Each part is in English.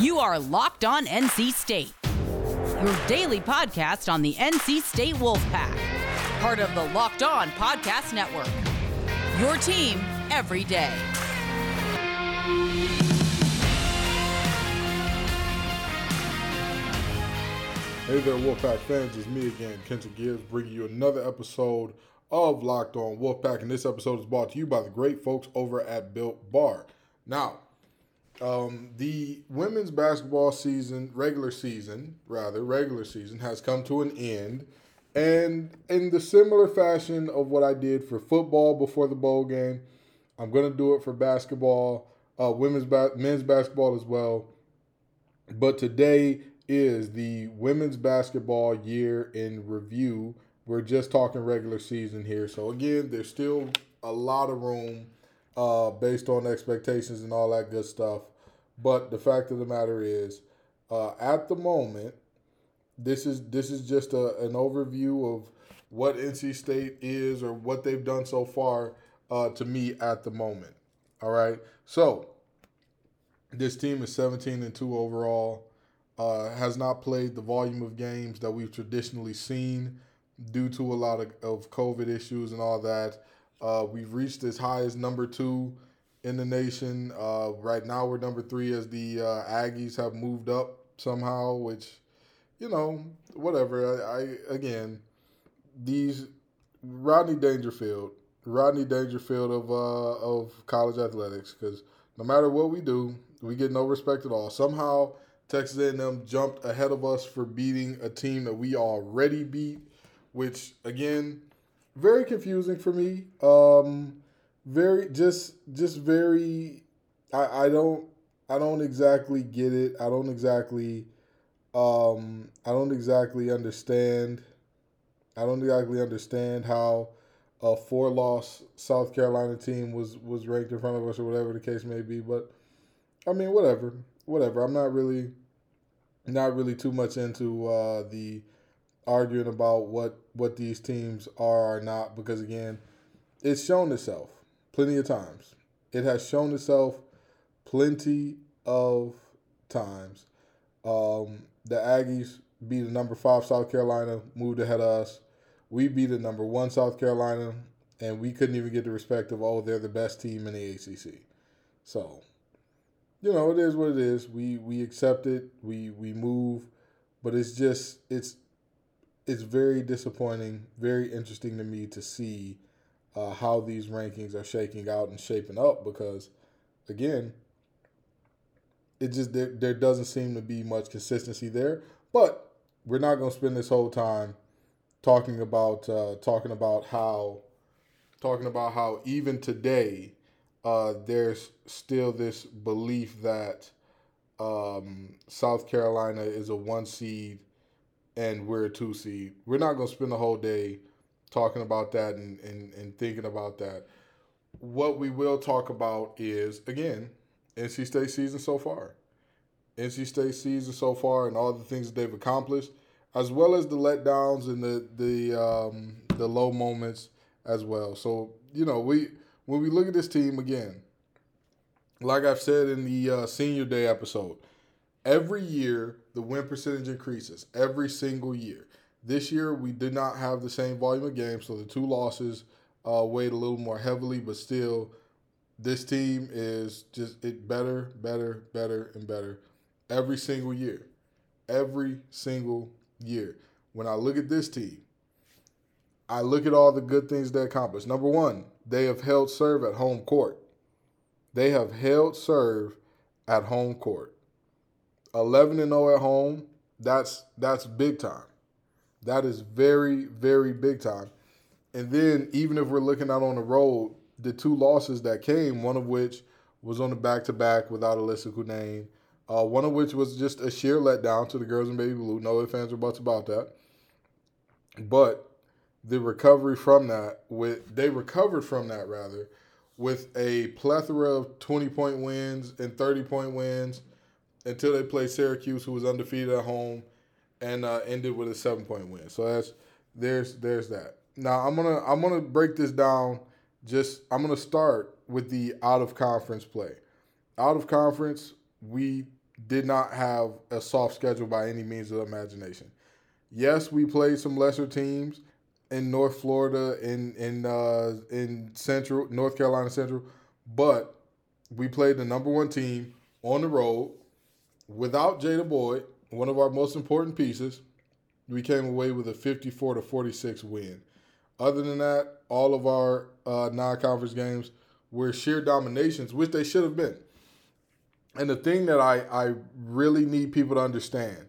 You are Locked On NC State, your daily podcast on the NC State Wolfpack, part of the Locked On Podcast Network, your team every day. Hey there, Wolfpack fans. It's me again, Kenton Gibbs, bringing you another episode of Locked On Wolfpack, and this episode is brought to you by the great folks over at Built Bar. Now, the women's basketball season, regular season, has come to an end. And in the similar fashion of what I did for football before the bowl game, I'm going to do it for basketball, men's basketball as well. But today is the women's basketball year in review. We're just talking regular season here. So, again, there's still a lot of room based on expectations and all that good stuff. But the fact of the matter is, at the moment, this is just an overview of what NC State is or what they've done so far to me at the moment. All right. So this team is 17-2 overall, has not played the volume of games that we've traditionally seen due to a lot of COVID issues and all that. We've reached as high as number 2 in the nation. Right now we're number 3 as the Aggies have moved up somehow, which, you know, whatever. Rodney Dangerfield of college athletics, because no matter what we do, we get no respect at all. Somehow Texas A&M jumped ahead of us for beating a team that we already beat, which, again, very confusing for me. Very. I don't exactly get it. I don't exactly understand. I don't exactly understand how a 4-loss South Carolina team was ranked in front of us or whatever the case may be. But I mean, whatever. I'm not really too much into the arguing about what these teams are or not, because, again, it's shown itself plenty of times. It has shown itself plenty of times. The Aggies beat a number 5 South Carolina, moved ahead of us. We beat a number 1 South Carolina, and we couldn't even get the respect of, oh, they're the best team in the ACC. So, you know, it is what it is. We accept it. We move. But it's very disappointing, very interesting to me to see how these rankings are shaking out and shaping up, because, again, it just there doesn't seem to be much consistency there. But we're not going to spend this whole time talking about how even today there's still this belief that South Carolina is a 1 seed. And we're a 2 seed. We're not going to spend the whole day talking about that and thinking about that. What we will talk about is, again, NC State season so far. NC State season so far and all the things that they've accomplished, as well as the letdowns and the low moments as well. So, you know, when we look at this team again, like I've said in the Senior Day episode, every year, the win percentage increases every single year. This year, we did not have the same volume of games, so the 2 losses weighed a little more heavily, but still, this team is just better and better every single year. Every single year. When I look at this team, I look at all the good things they accomplished. Number 1, they have held serve at home court. They have held serve at home court. 11-0 at home, that's big time. That is very, very big time. And then even if we're looking out on the road, the 2 losses that came, one of which was on the back-to-back without Elissa Cunane, one of which was just a sheer letdown to the girls in baby blue. No ifs, ands, or buts about that. But the recovery from that, they recovered from that with a plethora of 20-point wins and 30-point wins, until they played Syracuse, who was undefeated at home, and ended with a 7-point win. So there's that. Now I'm gonna break this down. I'm gonna start with the out of conference play. Out of conference, we did not have a soft schedule by any means of the imagination. Yes, we played some lesser teams in North Florida, in Central, North Carolina Central, but we played the number one team on the road without Jada Boyd, one of our most important pieces. We came away with a 54-46 win. Other than that, all of our non-conference games were sheer dominations, which they should have been. And the thing that I really need people to understand,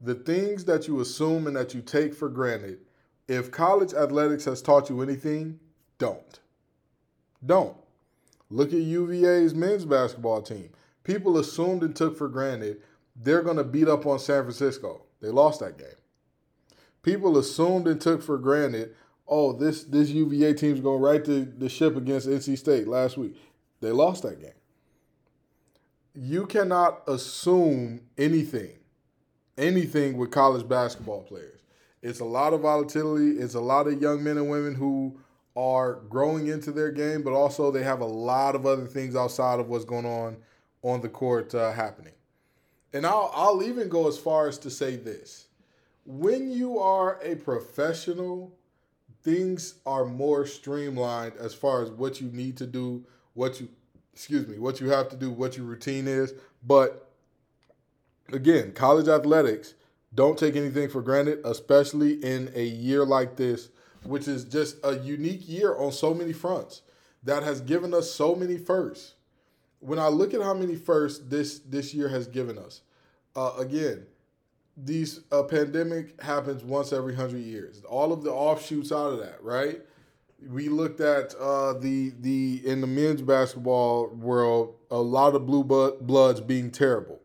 the things that you assume and that you take for granted, if college athletics has taught you anything, don't. Don't. Look at UVA's men's basketball team. People assumed and took for granted they're going to beat up on San Francisco. They lost that game. People assumed and took for granted, oh, this UVA team's going right to the ship against NC State last week. They lost that game. You cannot assume anything with college basketball players. It's a lot of volatility. It's a lot of young men and women who are growing into their game, but also they have a lot of other things outside of what's going on the court happening. And I'll even go as far as to say this. When you are a professional, things are more streamlined as far as what you need to do, what you have to do, what your routine is. But again, college athletics, don't take anything for granted, especially in a year like this, which is just a unique year on so many fronts that has given us so many firsts. When I look at how many firsts this year has given us, again, these pandemic happens once every 100 years. All of the offshoots out of that, right? We looked at the in the men's basketball world, a lot of blue bloods being terrible.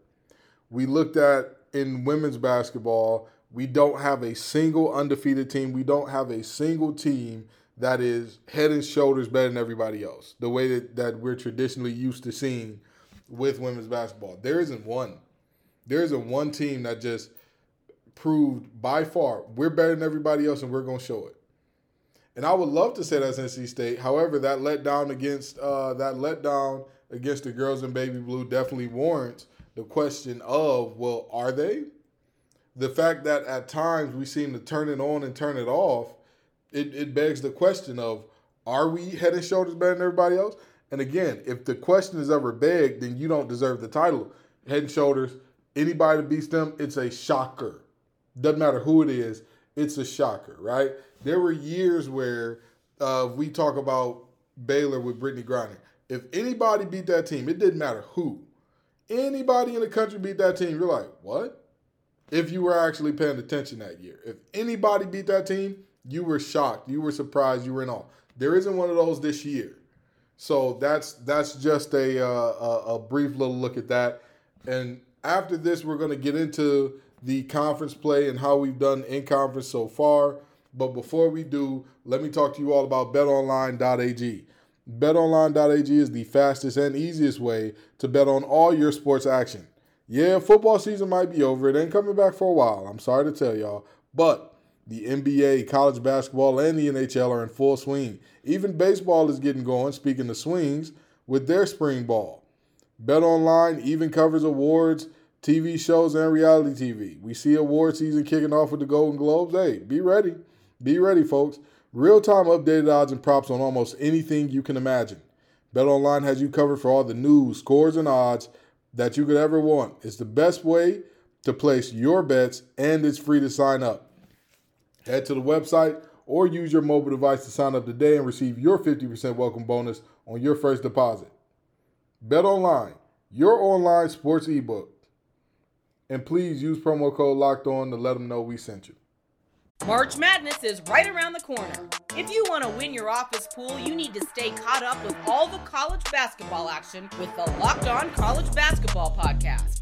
We looked at in women's basketball, we don't have a single undefeated team. We don't have a single team that is head and shoulders better than everybody else, the way that we're traditionally used to seeing with women's basketball. There isn't one. There isn't one team that just proved by far we're better than everybody else and we're going to show it. And I would love to say that's NC State. However, that letdown against the girls in baby blue definitely warrants the question of, well, are they? The fact that at times we seem to turn it on and turn it off, it begs the question of, are we head and shoulders better than everybody else? And again, if the question is ever begged, then you don't deserve the title. Head and shoulders, anybody that beats them, it's a shocker. Doesn't matter who it is, it's a shocker, right? There were years where we talk about Baylor with Brittany Griner. If anybody beat that team, it didn't matter who. Anybody in the country beat that team, you're like, what? If you were actually paying attention that year. If anybody beat that team, you were shocked, you were surprised, you were in awe. There isn't one of those this year. So that's just a brief little look at that. And after this, we're going to get into the conference play and how we've done in conference so far. But before we do, let me talk to you all about BetOnline.ag. BetOnline.ag is the fastest and easiest way to bet on all your sports action. Yeah, football season might be over. It ain't coming back for a while. I'm sorry to tell y'all. But the NBA, college basketball, and the NHL are in full swing. Even baseball is getting going, speaking of swings, with their spring ball. BetOnline even covers awards, TV shows, and reality TV. We see award season kicking off with the Golden Globes. Hey, be ready. Be ready, folks. Real-time updated odds and props on almost anything you can imagine. BetOnline has you covered for all the news, scores, and odds that you could ever want. It's the best way to place your bets, and it's free to sign up. Head to the website or use your mobile device to sign up today and receive your 50% welcome bonus on your first deposit. BetOnline, your online sports ebook. And please use promo code LOCKEDON to let them know we sent you. March Madness is right around the corner. If you want to win your office pool, you need to stay caught up with all the college basketball action with the Locked On College Basketball Podcast.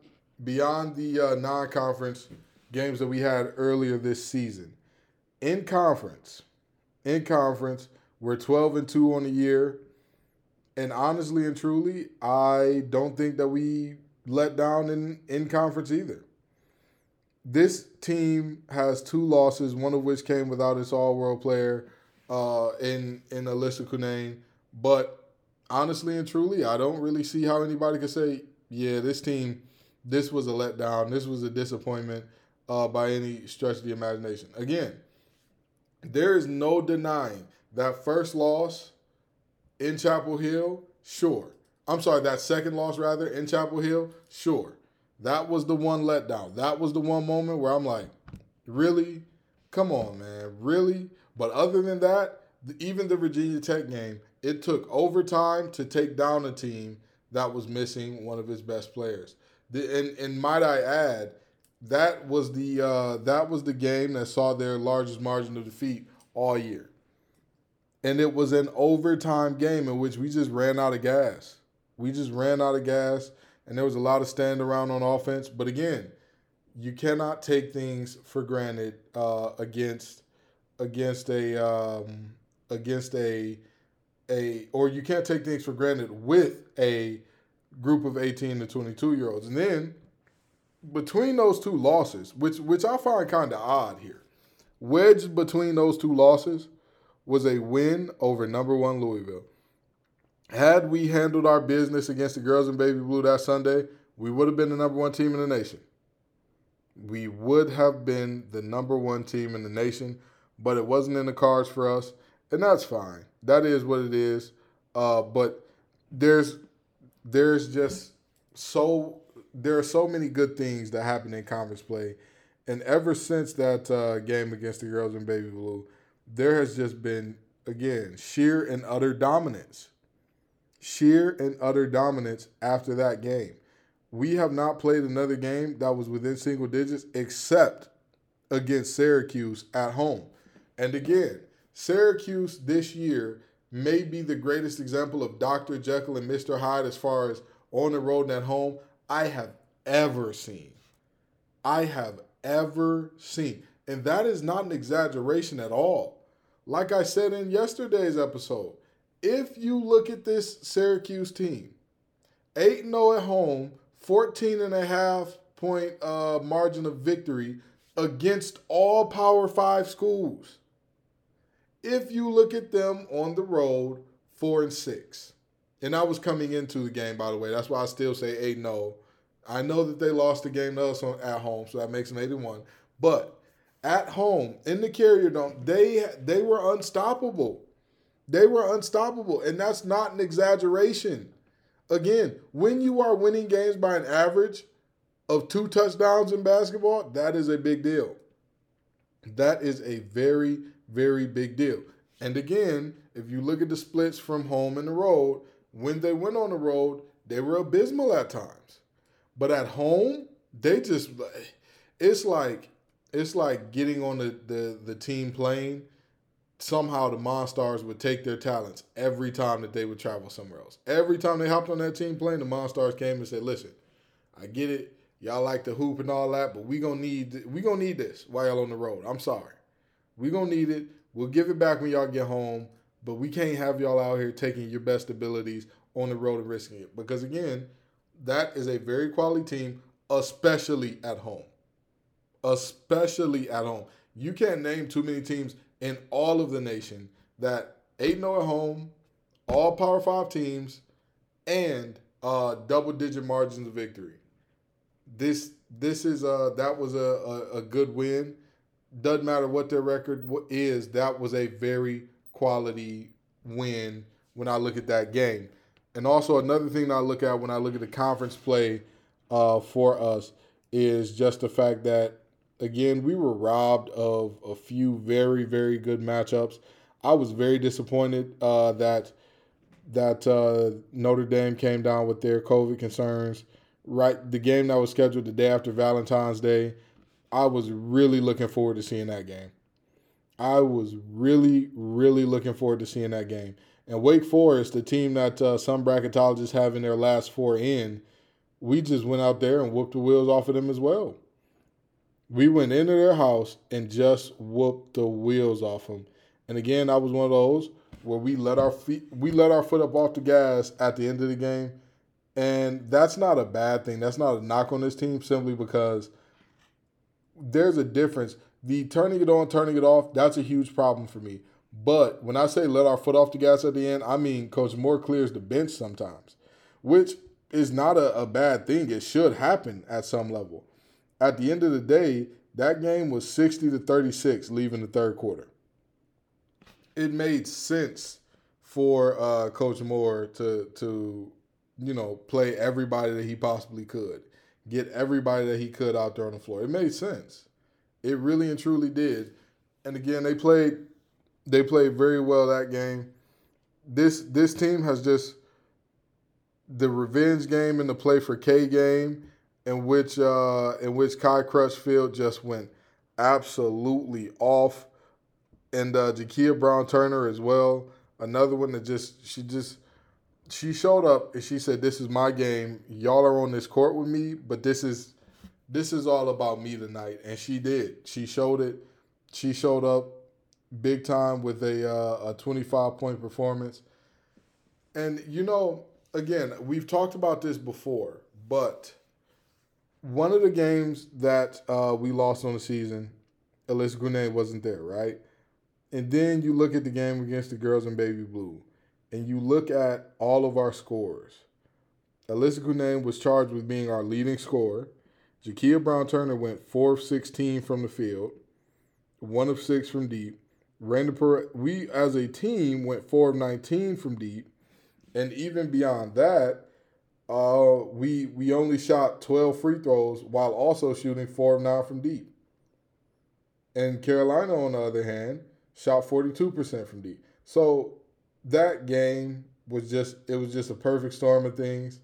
beyond the non-conference games that we had earlier this season, in conference, we're 12-2 on the year. And honestly and truly, I don't think that we let down in conference either. This team has two losses, one of which came without its all-world player in Elissa Cunane. But honestly and truly, I don't really see how anybody could say, yeah, this team, this was a letdown. This was a disappointment by any stretch of the imagination. Again, there is no denying that first loss in Chapel Hill, sure. I'm sorry, that second loss, rather, in Chapel Hill, sure. That was the one letdown. That was the one moment where I'm like, really? Come on, man, really? But other than that, even the Virginia Tech game, it took overtime to take down a team that was missing one of its best players. And might I add, that was the game that saw their largest margin of defeat all year. And it was an overtime game in which we just ran out of gas. And there was a lot of stand around on offense. But again, you cannot take things for granted against you can't take things for granted with a group of 18 to 22 year olds. And then between those two losses, which I find kind of odd here, wedged between those two losses was a win over number one Louisville. Had we handled our business against the girls in Baby Blue that Sunday, we would have been the number one team in the nation. We would have been the number one team in the nation, but it wasn't in the cards for us, and that's fine. That is what it is. But there are so many good things that happen in conference play, and ever since that game against the girls in Baby Blue, there has just been, again, sheer and utter dominance. Sheer and utter dominance after that game. We have not played another game that was within single digits except against Syracuse at home. And again, Syracuse this year may be the greatest example of Dr. Jekyll and Mr. Hyde as far as on the road and at home I have ever seen. And that is not an exaggeration at all. Like I said in yesterday's episode, if you look at this Syracuse team, 8-0 at home, 14.5-point margin of victory against all Power 5 schools. If you look at them on the road, 4-6. And I was coming into the game, by the way. That's why I still say 8-0. I know that they lost the game to us at home, so that makes them 8-1. But at home, in the Carrier Dome, they were unstoppable. And that's not an exaggeration. Again, when you are winning games by an average of 2 touchdowns in basketball, that is a big deal. That is a very, very big deal. And again, if you look at the splits from home and the road, when they went on the road, they were abysmal at times. But at home, they just, it's like getting on the team plane. Somehow the Monstars would take their talents every time that they would travel somewhere else. Every time they hopped on that team plane, the Monstars came and said, listen, I get it. Y'all like to hoop and all that, but we gonna need this while y'all on the road. I'm sorry. We gonna need it. We'll give it back when y'all get home, but we can't have y'all out here taking your best abilities on the road and risking it. Because, again, that is a very quality team, especially at home. You can't name too many teams in all of the nation that 8-0 at home, all Power 5 teams, and double-digit margins of victory. That was a good win. Doesn't matter what their record is, that was a very quality win when I look at that game. And also another thing that I look at when I look at the conference play for us is just the fact that, again, we were robbed of a few very, very good matchups. I was very disappointed that Notre Dame came down with their COVID concerns. Right, the game that was scheduled the day after Valentine's Day, I was really looking forward to seeing that game. And Wake Forest, the team that some bracketologists have in their last four in, we just went out there and whooped the wheels off of them as well. We went into their house and just whooped the wheels off them. And again, I was one of those where we let our foot up off the gas at the end of the game. And that's not a bad thing. That's not a knock on this team, simply because there's a difference. The turning it on, turning it off, that's a huge problem for me. But when I say let our foot off the gas at the end, I mean Coach Moore clears the bench sometimes, which is not a bad thing. It should happen at some level. At the end of the day, that game was 60-36 leaving the third quarter. It made sense for Coach Moore to play everybody that he possibly could, get everybody that he could out there on the floor. It made sense. It really and truly did. And again, they played very well that game. This team has just the revenge game and the play for K game in which Kai Crutchfield just went absolutely off. And Ja'Kia Brown-Turner as well, another one that she showed up and she said, "This is my game. Y'all are on this court with me, but this is all about me tonight." And she did. She showed it. She showed up big time with a 25-point performance. And, again, we've talked about this before, but one of the games that we lost on the season, Elissa Cunane wasn't there, right? And then you look at the game against the girls in Baby Blue, and you look at all of our scores. Elissa Cunane was charged with being our leading scorer. Ja'Kia Brown-Turner went 4 of 16 from the field, 1 of 6 from deep. We, as a team, went 4 of 19 from deep. And even beyond that, we only shot 12 free throws while also shooting 4 of 9 from deep. And Carolina, on the other hand, shot 42% from deep. So that game was just a perfect storm of things.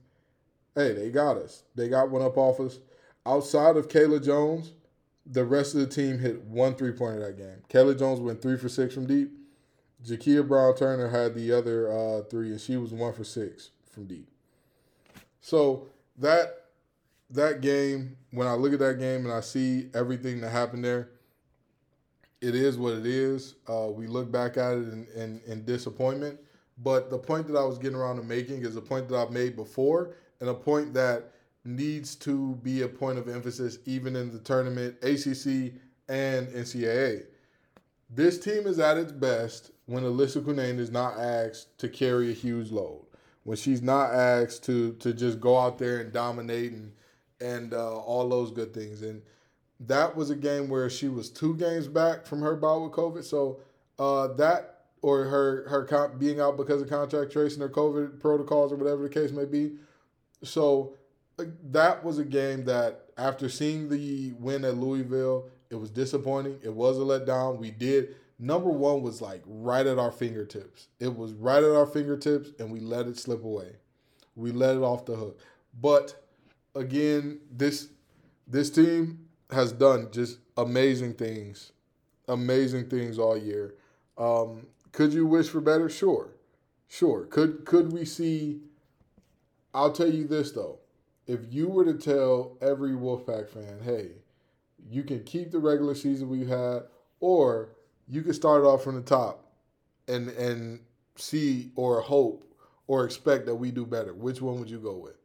Hey, they got us. They got one up off us. Outside of Kayla Jones, the rest of the team hit 1 3-pointer that game. Kayla Jones went 3 for 6 from deep. Ja'Kia Brown-Turner had the other 3, and she was 1 for 6 from deep. So that game, when I look at that game and I see everything that happened there, it is what it is. We look back at it in disappointment. But the point that I was getting around to making is a point that I've made before and a point that needs to be a point of emphasis even in the tournament, ACC and NCAA. This team is at its best when Elissa Cunane is not asked to carry a huge load, when she's not asked to just go out there and dominate and all those good things. And that was a game where she was 2 games back from her bout with COVID. So that, or her being out because of contact tracing or COVID protocols or whatever the case may be. So that was a game that, after seeing the win at Louisville, it was disappointing. It was a letdown. We did. Number one was like right at our fingertips. It was right at our fingertips, and we let it slip away. We let it off the hook. But, again, this team has done just amazing things all year. Could you wish for better? Sure. Could we see? I'll tell you this, though. If you were to tell every Wolfpack fan, hey, you can keep the regular season we've had, or you can start off from the top and see or hope or expect that we do better, which one would you go with?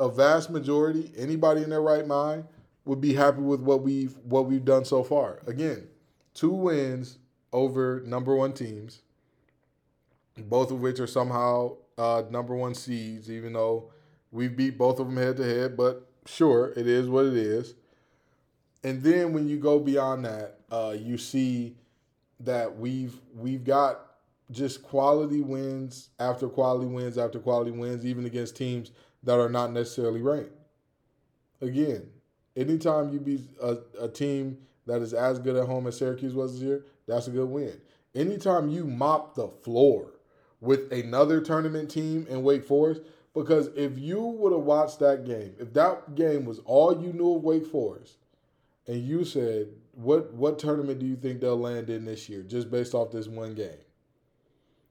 A vast majority, anybody in their right mind, would be happy with what we've done so far. Again, 2 wins over number one teams, both of which are somehow number one seeds, even though we beat both of them head to head. But sure, it is what it is. And then when you go beyond that, you see that we've got just quality wins after quality wins after quality wins, even against teams that are not necessarily ranked. Again, anytime you beat a team that is as good at home as Syracuse was this year, that's a good win. Anytime you mop the floor with another tournament team in Wake Forest, because if you would have watched that game, if that game was all you knew of Wake Forest, and you said, what tournament do you think they'll land in this year just based off this one game?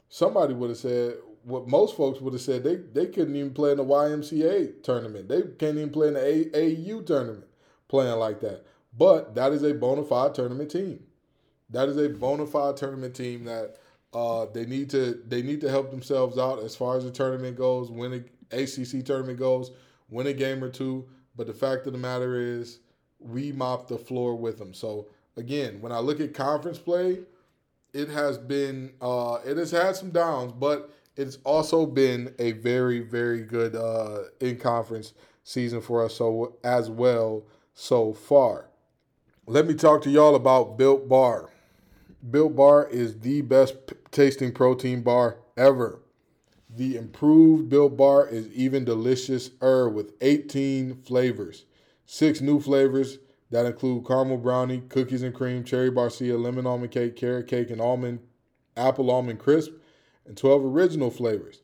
Somebody would have said, what most folks would have said, they couldn't even play in the YMCA tournament. They can't even play in the AU tournament playing like that. But that is a bona fide tournament team. That is a bona fide tournament team that they need to help themselves out as far as the tournament goes, when the ACC tournament goes, win a game or two. But the fact of the matter is we mopped the floor with them. So, again, when I look at conference play, it has been it has had some downs, but it's also been a very, very good in-conference season for us so far. Let me talk to y'all about Built Bar. Built Bar is the best tasting protein bar ever. The improved Built Bar is even deliciouser with 18 flavors. 6 new flavors that include caramel brownie, cookies and cream, cherry barcia, lemon almond cake, carrot cake, and apple almond crisp, and 12 original flavors.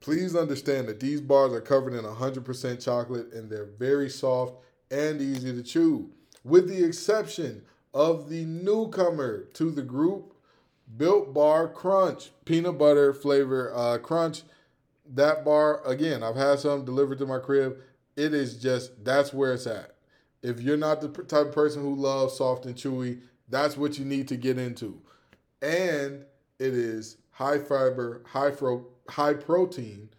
Please understand that these bars are covered in 100% chocolate, and they're very soft and easy to chew. With the exception of the newcomer to the group, Built Bar Crunch, peanut butter flavor crunch. That bar, again, I've had some delivered to my crib. It is just, that's where it's at. If you're not the type of person who loves soft and chewy, that's what you need to get into. And it is high fiber, high protein,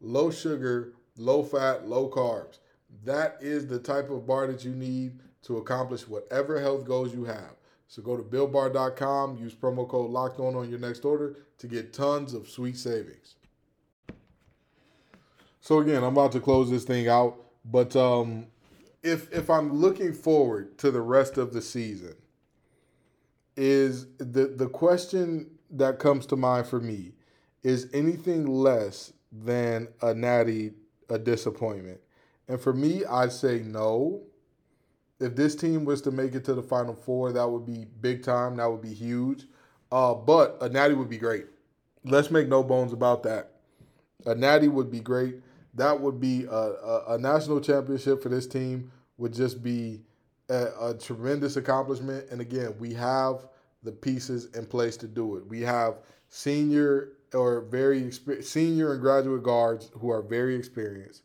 low sugar, low fat, low carbs. That is the type of bar that you need to accomplish whatever health goals you have. So go to BuiltBar.com, use promo code LOCKEDON on your next order to get tons of sweet savings. So again, I'm about to close this thing out, but if I'm looking forward to the rest of the season, is the question that comes to mind for me is anything less than a natty, a disappointment. And for me, I'd say no. If this team was to make it to the Final Four, that would be big time. That would be huge. But a natty would be great. Let's make no bones about that. A natty would be great. That would be a national championship for this team would just be a tremendous accomplishment. And again, we have the pieces in place to do it. We have senior and graduate guards who are very experienced,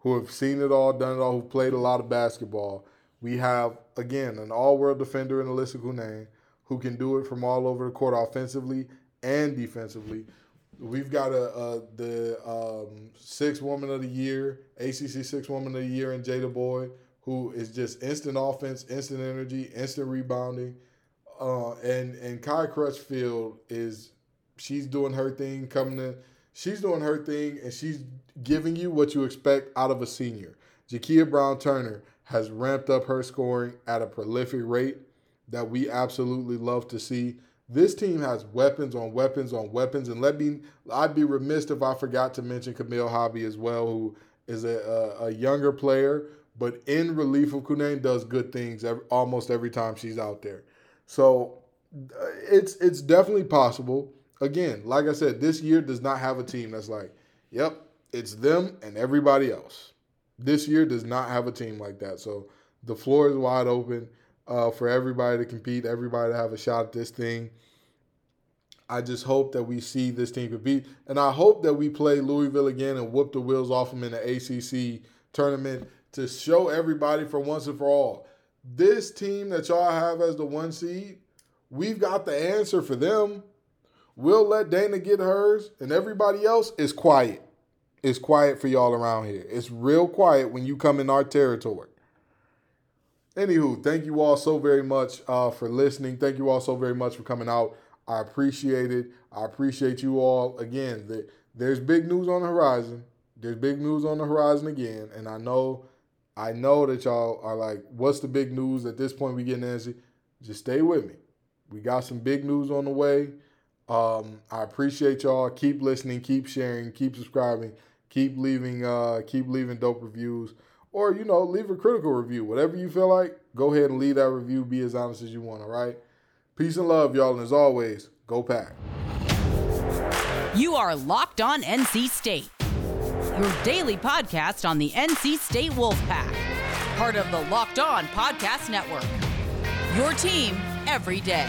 who have seen it all, done it all, who played a lot of basketball. We have, again, an all-world defender in Elissa Cunane who can do it from all over the court offensively and defensively. We've got the sixth woman of the year, ACC sixth woman of the year in Jada Boyd, who is just instant offense, instant energy, instant rebounding. And Kai Crutchfield she's doing her thing, and she's giving you what you expect out of a senior. Ja'Kia Brown-Turner has ramped up her scoring at a prolific rate that we absolutely love to see. This team has weapons on weapons on weapons, and I'd be remiss if I forgot to mention Camille Hobby as well, who is a younger player, but in relief of Cunane does good things almost every time she's out there. So it's definitely possible. Again, like I said, this year does not have a team that's like, yep, it's them and everybody else. This year does not have a team like that. So the floor is wide open for everybody to compete, everybody to have a shot at this thing. I just hope that we see this team compete. And I hope that we play Louisville again and whoop the wheels off them in the ACC tournament to show everybody for once and for all. This team that y'all have as the 1 seed, we've got the answer for them. We'll let Dana get hers, and everybody else is quiet. It's quiet for y'all around here. It's real quiet when you come in our territory. Anywho, thank you all so very much for listening. Thank you all so very much for coming out. I appreciate it. I appreciate you all. Again, there's big news on the horizon. There's big news on the horizon again. And I know that y'all are like, what's the big news? At this point, we getting antsy. Just stay with me. We got some big news on the way. I appreciate y'all. Keep listening, keep sharing, keep subscribing, keep leaving dope reviews, or, leave a critical review. Whatever you feel like, go ahead and leave that review. Be as honest as you want, all right? Peace and love, y'all. And as always, go Pack. You are Locked On NC State, your daily podcast on the NC State Wolfpack, part of the Locked On Podcast Network, your team every day.